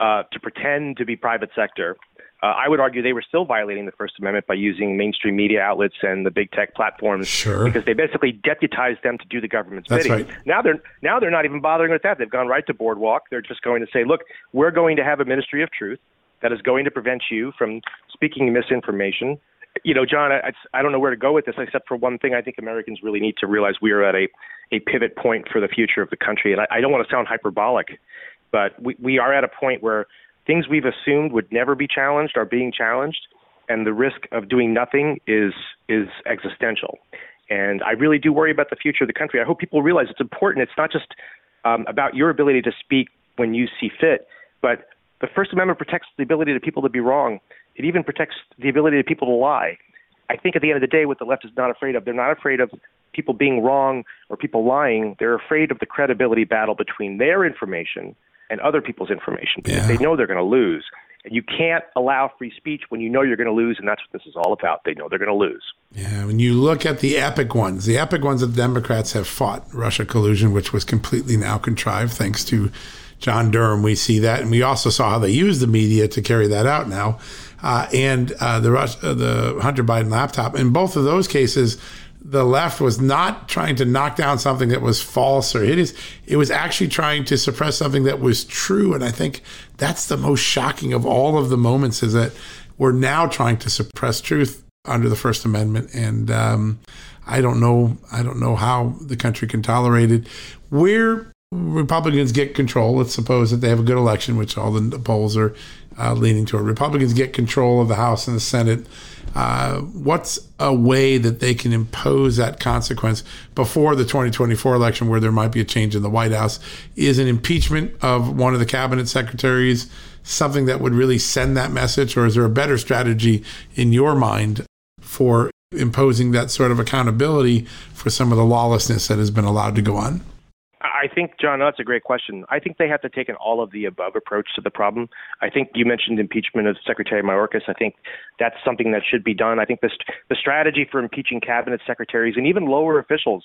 uh, to pretend to be private sector, uh, I would argue they were still violating the First Amendment by using mainstream media outlets and the big tech platforms, sure, because they basically deputized them to do the government's bidding. Right. Now they're now they're not even bothering with that. They've gone right to Boardwalk. They're just going to say, look, we're going to have a Ministry of Truth that is going to prevent you from speaking misinformation. You know, John, I, I don't know where to go with this, except for one thing. I think Americans really need to realize we are at a, a pivot point for the future of the country. And I, I don't want to sound hyperbolic, but we, we are at a point where things we've assumed would never be challenged are being challenged. And the risk of doing nothing is is existential. And I really do worry about the future of the country. I hope people realize it's important. It's not just um, about your ability to speak when you see fit, but the First Amendment protects the ability of people to be wrong. It even protects the ability of people to lie. I think at the end of the day, what the left is not afraid of, they're not afraid of people being wrong or people lying. They're afraid of the credibility battle between their information and other people's information, because yeah, they know they're going to lose. And you can't allow free speech when you know you're going to lose, and that's what this is all about. They know they're going to lose. Yeah, when you look at the epic ones, the epic ones that the Democrats have fought, Russia collusion, which was completely now contrived thanks to John Durham, we see that. And we also saw how they use the media to carry that out now. Uh, and uh, the, Rush, uh, the Hunter Biden laptop. In both of those cases, the left was not trying to knock down something that was false or hideous. It was actually trying to suppress something that was true. And I think that's the most shocking of all of the moments, is that we're now trying to suppress truth under the First Amendment. And um, I don't know. I don't know how the country can tolerate it. We're Republicans get control. Let's suppose that they have a good election, which all the polls are uh, leaning toward. Republicans get control of the House and the Senate. Uh, what's a way that they can impose that consequence before the twenty twenty-four election, where there might be a change in the White House? Is an impeachment of one of the cabinet secretaries something that would really send that message? Or is there a better strategy in your mind for imposing that sort of accountability for some of the lawlessness that has been allowed to go on? I think, John, that's a great question. I think they have to take an all-of-the-above approach to the problem. I think you mentioned impeachment of Secretary Mayorkas. I think that's something that should be done. I think this, the strategy for impeaching cabinet secretaries and even lower officials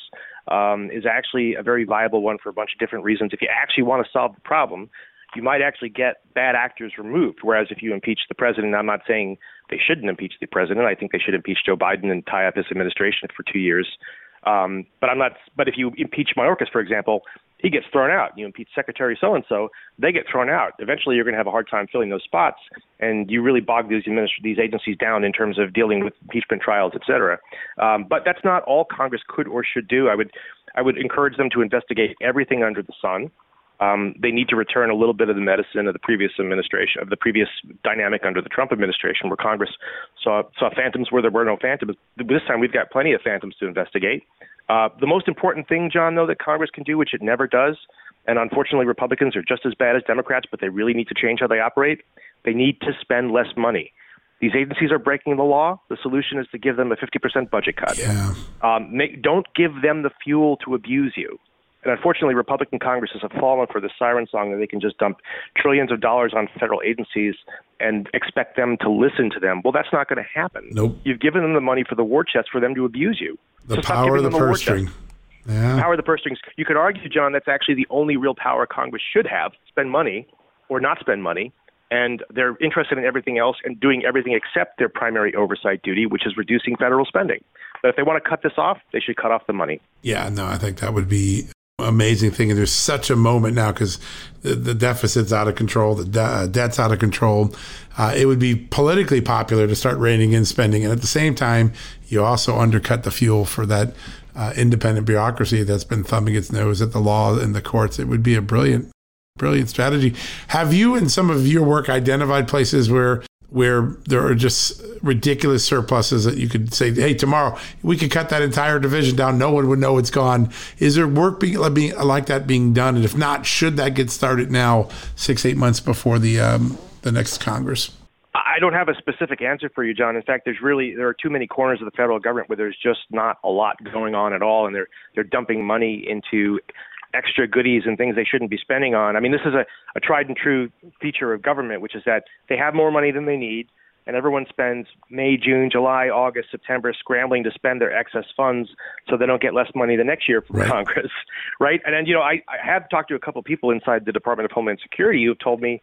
um, is actually a very viable one for a bunch of different reasons. If you actually want to solve the problem, you might actually get bad actors removed, whereas if you impeach the president, I'm not saying they shouldn't impeach the president. I think they should impeach Joe Biden and tie up his administration for two years. Um, but I'm not. But if you impeach Mayorkas, for example, he gets thrown out. You impeach Secretary so-and-so, they get thrown out. Eventually, you're going to have a hard time filling those spots, and you really bog these administ- these agencies down in terms of dealing with impeachment trials, et cetera. Um, but that's not all Congress could or should do. I would I would encourage them to investigate everything under the sun. Um, they need to return a little bit of the medicine of the previous administration, of the previous dynamic under the Trump administration, where Congress saw saw phantoms where there were no phantoms. This time we've got plenty of phantoms to investigate. Uh, the most important thing, John, though, that Congress can do, which it never does, and unfortunately Republicans are just as bad as Democrats, but they really need to change how they operate. They need to spend less money. These agencies are breaking the law. The solution is to give them a fifty percent budget cut. Yeah. Um, make, don't give them the fuel to abuse you. And unfortunately, Republican Congresses have fallen for the siren song that they can just dump trillions of dollars on federal agencies and expect them to listen to them. Well, that's not going to happen. Nope. You've given them the money for the war chest for them to abuse you. The so power of the, the purse string. Yeah. The power of the purse strings. You could argue, John, that's actually the only real power Congress should have: spend money or not spend money. And they're interested in everything else and doing everything except their primary oversight duty, which is reducing federal spending. But if they want to cut this off, they should cut off the money. Yeah, no, I think that would be amazing thing. And there's such a moment now, because the, the deficit's out of control, the de- debt's out of control. Uh, it would be politically popular to start reining in spending. And at the same time, you also undercut the fuel for that uh, independent bureaucracy that's been thumbing its nose at the law and the courts. It would be a brilliant, brilliant strategy. Have you, in some of your work, identified places where where there are just ridiculous surpluses that you could say, hey, tomorrow we could cut that entire division down, no one would know it's gone? Is there work being like that being done? And if not, should that get started now, six, eight months before the um, the next Congress? I don't have a specific answer for you, John. In fact, there's really there are too many corners of the federal government where there's just not a lot going on at all, and they're they're dumping money into extra goodies and things they shouldn't be spending on. I mean, this is a, a tried and true feature of government, which is that they have more money than they need, and everyone spends May, June, July, August, September scrambling to spend their excess funds so they don't get less money the next year from right. Congress, right? And then, you know, I, I have talked to a couple people inside the Department of Homeland Security who've told me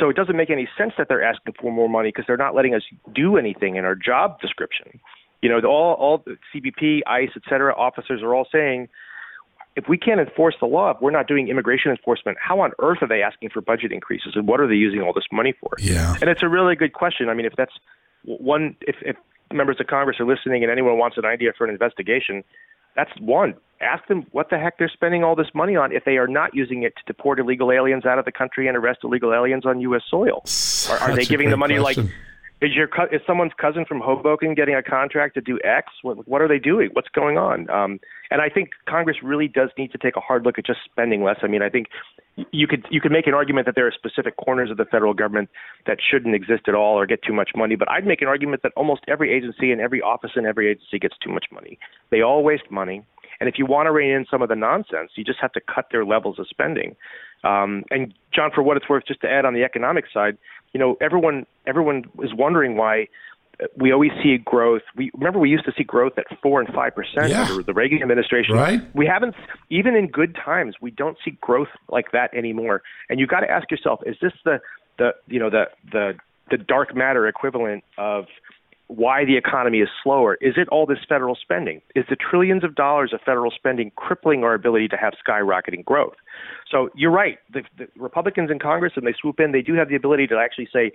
So it doesn't make any sense that they're asking for more money because they're not letting us do anything in our job description. You know, all, all C B P, ICE, et cetera, officers are all saying, if we can't enforce the law, if we're not doing immigration enforcement, how on earth are they asking for budget increases? And what are they using all this money for? Yeah. And it's a really good question. I mean, if that's one, if, if members of Congress are listening and anyone wants an idea for an investigation, that's one. Ask them what the heck they're spending all this money on if they are not using it to deport illegal aliens out of the country and arrest illegal aliens on U S soil. Are, are they giving the money question. like... Is your is someone's cousin from Hoboken getting a contract to do X? What, what are they doing? What's going on? Um, and I think Congress really does need to take a hard look at just spending less. I mean, I think you could you could make an argument that there are specific corners of the federal government that shouldn't exist at all or get too much money. But I'd make an argument that almost every agency and every office in every agency gets too much money. They all waste money. And if you want to rein in some of the nonsense, you just have to cut their levels of spending. Um, and John, for what it's worth, just to add on the economic side, you know, everyone everyone is wondering why we always see growth. We remember we used to see growth at four and five percent yeah. under the Reagan administration. Right. We haven't, even in good times, we don't see growth like that anymore. And you got to ask yourself: is this the the you know the the the dark matter equivalent of why the economy is slower? Is it all this federal spending? Is the trillions of dollars of federal spending crippling our ability to have skyrocketing growth? So you're right. The, the Republicans in Congress, when they swoop in, they do have the ability to actually say,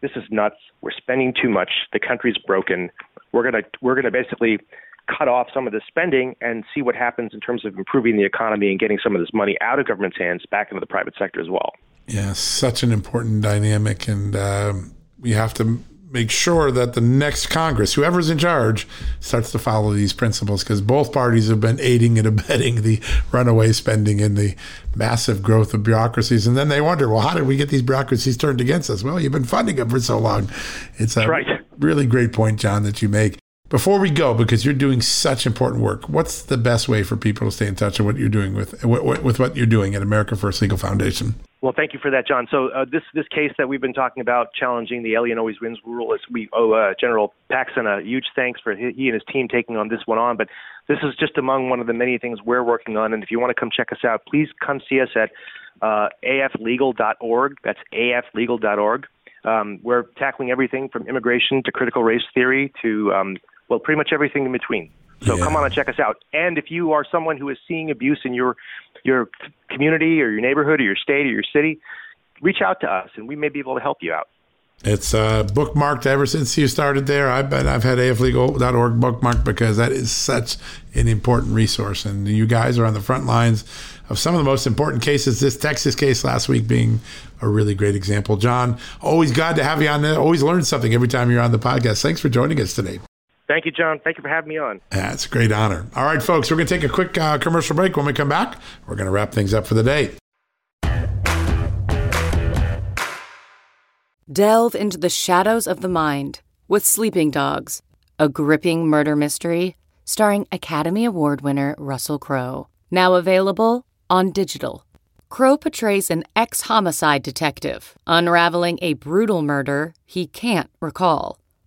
this is nuts. We're spending too much. The country's broken. We're going to we're going to basically cut off some of the spending and see what happens in terms of improving the economy and getting some of this money out of government's hands back into the private sector as well. Yeah, such an important dynamic. And um, we have to make sure that the next Congress, whoever's in charge, starts to follow these principles, because both parties have been aiding and abetting the runaway spending and the massive growth of bureaucracies. And then they wonder, well, how did we get these bureaucracies turned against us? Well, you've been funding them for so long. It's a right. really great point, John, that you make. Before we go, because you're doing such important work, what's the best way for people to stay in touch with what you're doing with with, with what you're doing at America First Legal Foundation? Well, thank you for that, John. So uh, this this case that we've been talking about, challenging the alien always wins rule, is we owe uh, General Paxton a huge thanks for he, he and his team taking on this one on. But this is just among one of the many things we're working on. And if you want to come check us out, please come see us at uh, A F legal dot org. That's A F legal dot org. Um, we're tackling everything from immigration to critical race theory to um, well, pretty much everything in between. So yeah. Come on and check us out. And if you are someone who is seeing abuse in your your community or your neighborhood or your state or your city, reach out to us and we may be able to help you out. It's uh, bookmarked ever since you started there. I bet I've had A F legal dot org bookmarked because that is such an important resource. And you guys are on the front lines of some of the most important cases, this Texas case last week being a really great example. John, always glad to have you on there. Always learn something every time you're on the podcast. Thanks for joining us today. Thank you, John. Thank you for having me on. That's a great honor. All right, folks, we're going to take a quick uh, commercial break. When we come back, we're going to wrap things up for the day. Delve into the shadows of the mind with Sleeping Dogs, a gripping murder mystery starring Academy Award winner Russell Crowe. Now available on digital. Crowe portrays an ex-homicide detective unraveling a brutal murder he can't recall.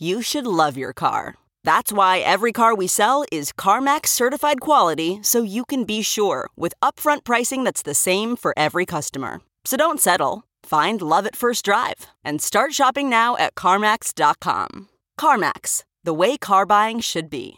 You should love your car. That's why every car we sell is CarMax certified quality, so you can be sure with upfront pricing that's the same for every customer. So don't settle. Find love at first drive and start shopping now at CarMax dot com. CarMax, the way car buying should be.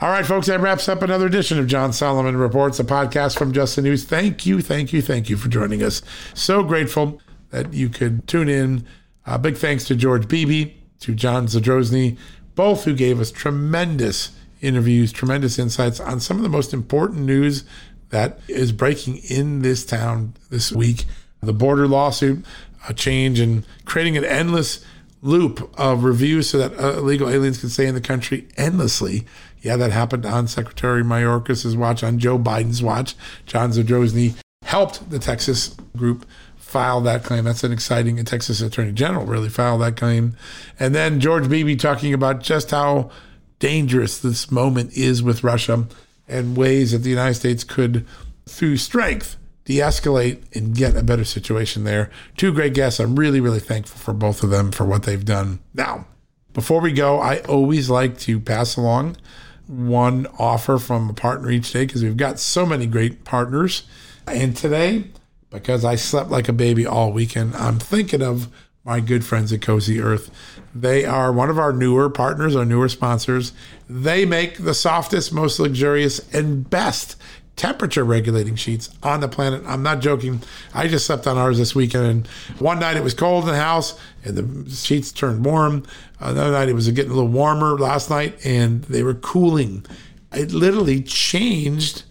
All right, folks, that wraps up another edition of John Solomon Reports, a podcast from Just the News. Thank you, thank you, thank you for joining us. So grateful that you could tune in. Uh, big thanks to George Beebe, to John Zadrozny, both who gave us tremendous interviews, tremendous insights on some of the most important news that is breaking in this town this week. The border lawsuit, a change in creating an endless loop of reviews so that uh, illegal aliens can stay in the country endlessly. Yeah, that happened on Secretary Mayorkas' watch, on Joe Biden's watch. John Zadrozny helped the Texas group file that claim. That's an exciting, and Texas Attorney General really filed that claim. And then George Beebe talking about just how dangerous this moment is with Russia and ways that the United States could, through strength, de-escalate and get a better situation there. Two great guests. I'm really, really thankful for both of them for what they've done. Now, before we go, I always like to pass along one offer from a partner each day because we've got so many great partners. And today, because I slept like a baby all weekend, I'm thinking of my good friends at Cozy Earth. They are one of our newer partners, our newer sponsors. They make the softest, most luxurious, and best temperature regulating sheets on the planet. I'm not joking. I just slept on ours this weekend. And one night it was cold in the house and the sheets turned warm. Another night it was getting a little warmer last night and they were cooling. It literally changed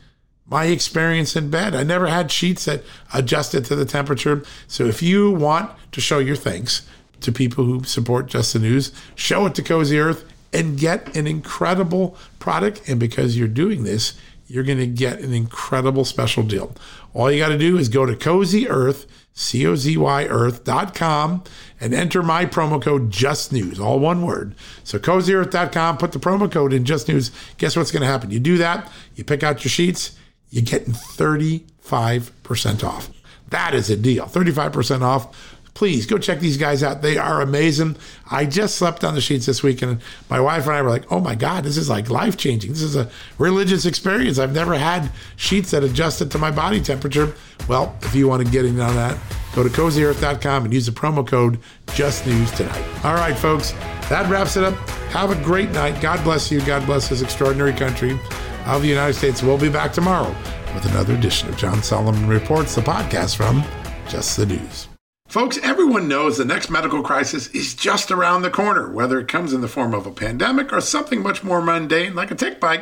my experience in bed. I never had sheets that adjusted to the temperature. So if you want to show your thanks to people who support Just the News, show it to Cozy Earth and get an incredible product. And because you're doing this, you're going to get an incredible special deal. All you got to do is go to Cozy Earth, C O Z Y earth dot com, and enter my promo code JustNews, all one word. So cozy earth dot com, put the promo code in JustNews. Guess what's going to happen? You do that, you pick out your sheets, you're getting thirty-five percent off. That is a deal, thirty-five percent off. Please go check these guys out. They are amazing. I just slept on the sheets this week, and my wife and I were like, oh my God, this is like life-changing. This is a religious experience. I've never had sheets that adjusted to my body temperature. Well, if you want to get in on that, go to cozy earth dot com and use the promo code JustNews tonight. All right, folks, that wraps it up. Have a great night. God bless you. God bless this extraordinary country of the United States. We'll be back tomorrow with another edition of John Solomon Reports, the podcast from Just the News. Folks, everyone knows the next medical crisis is just around the corner, whether it comes in the form of a pandemic or something much more mundane like a tick bite.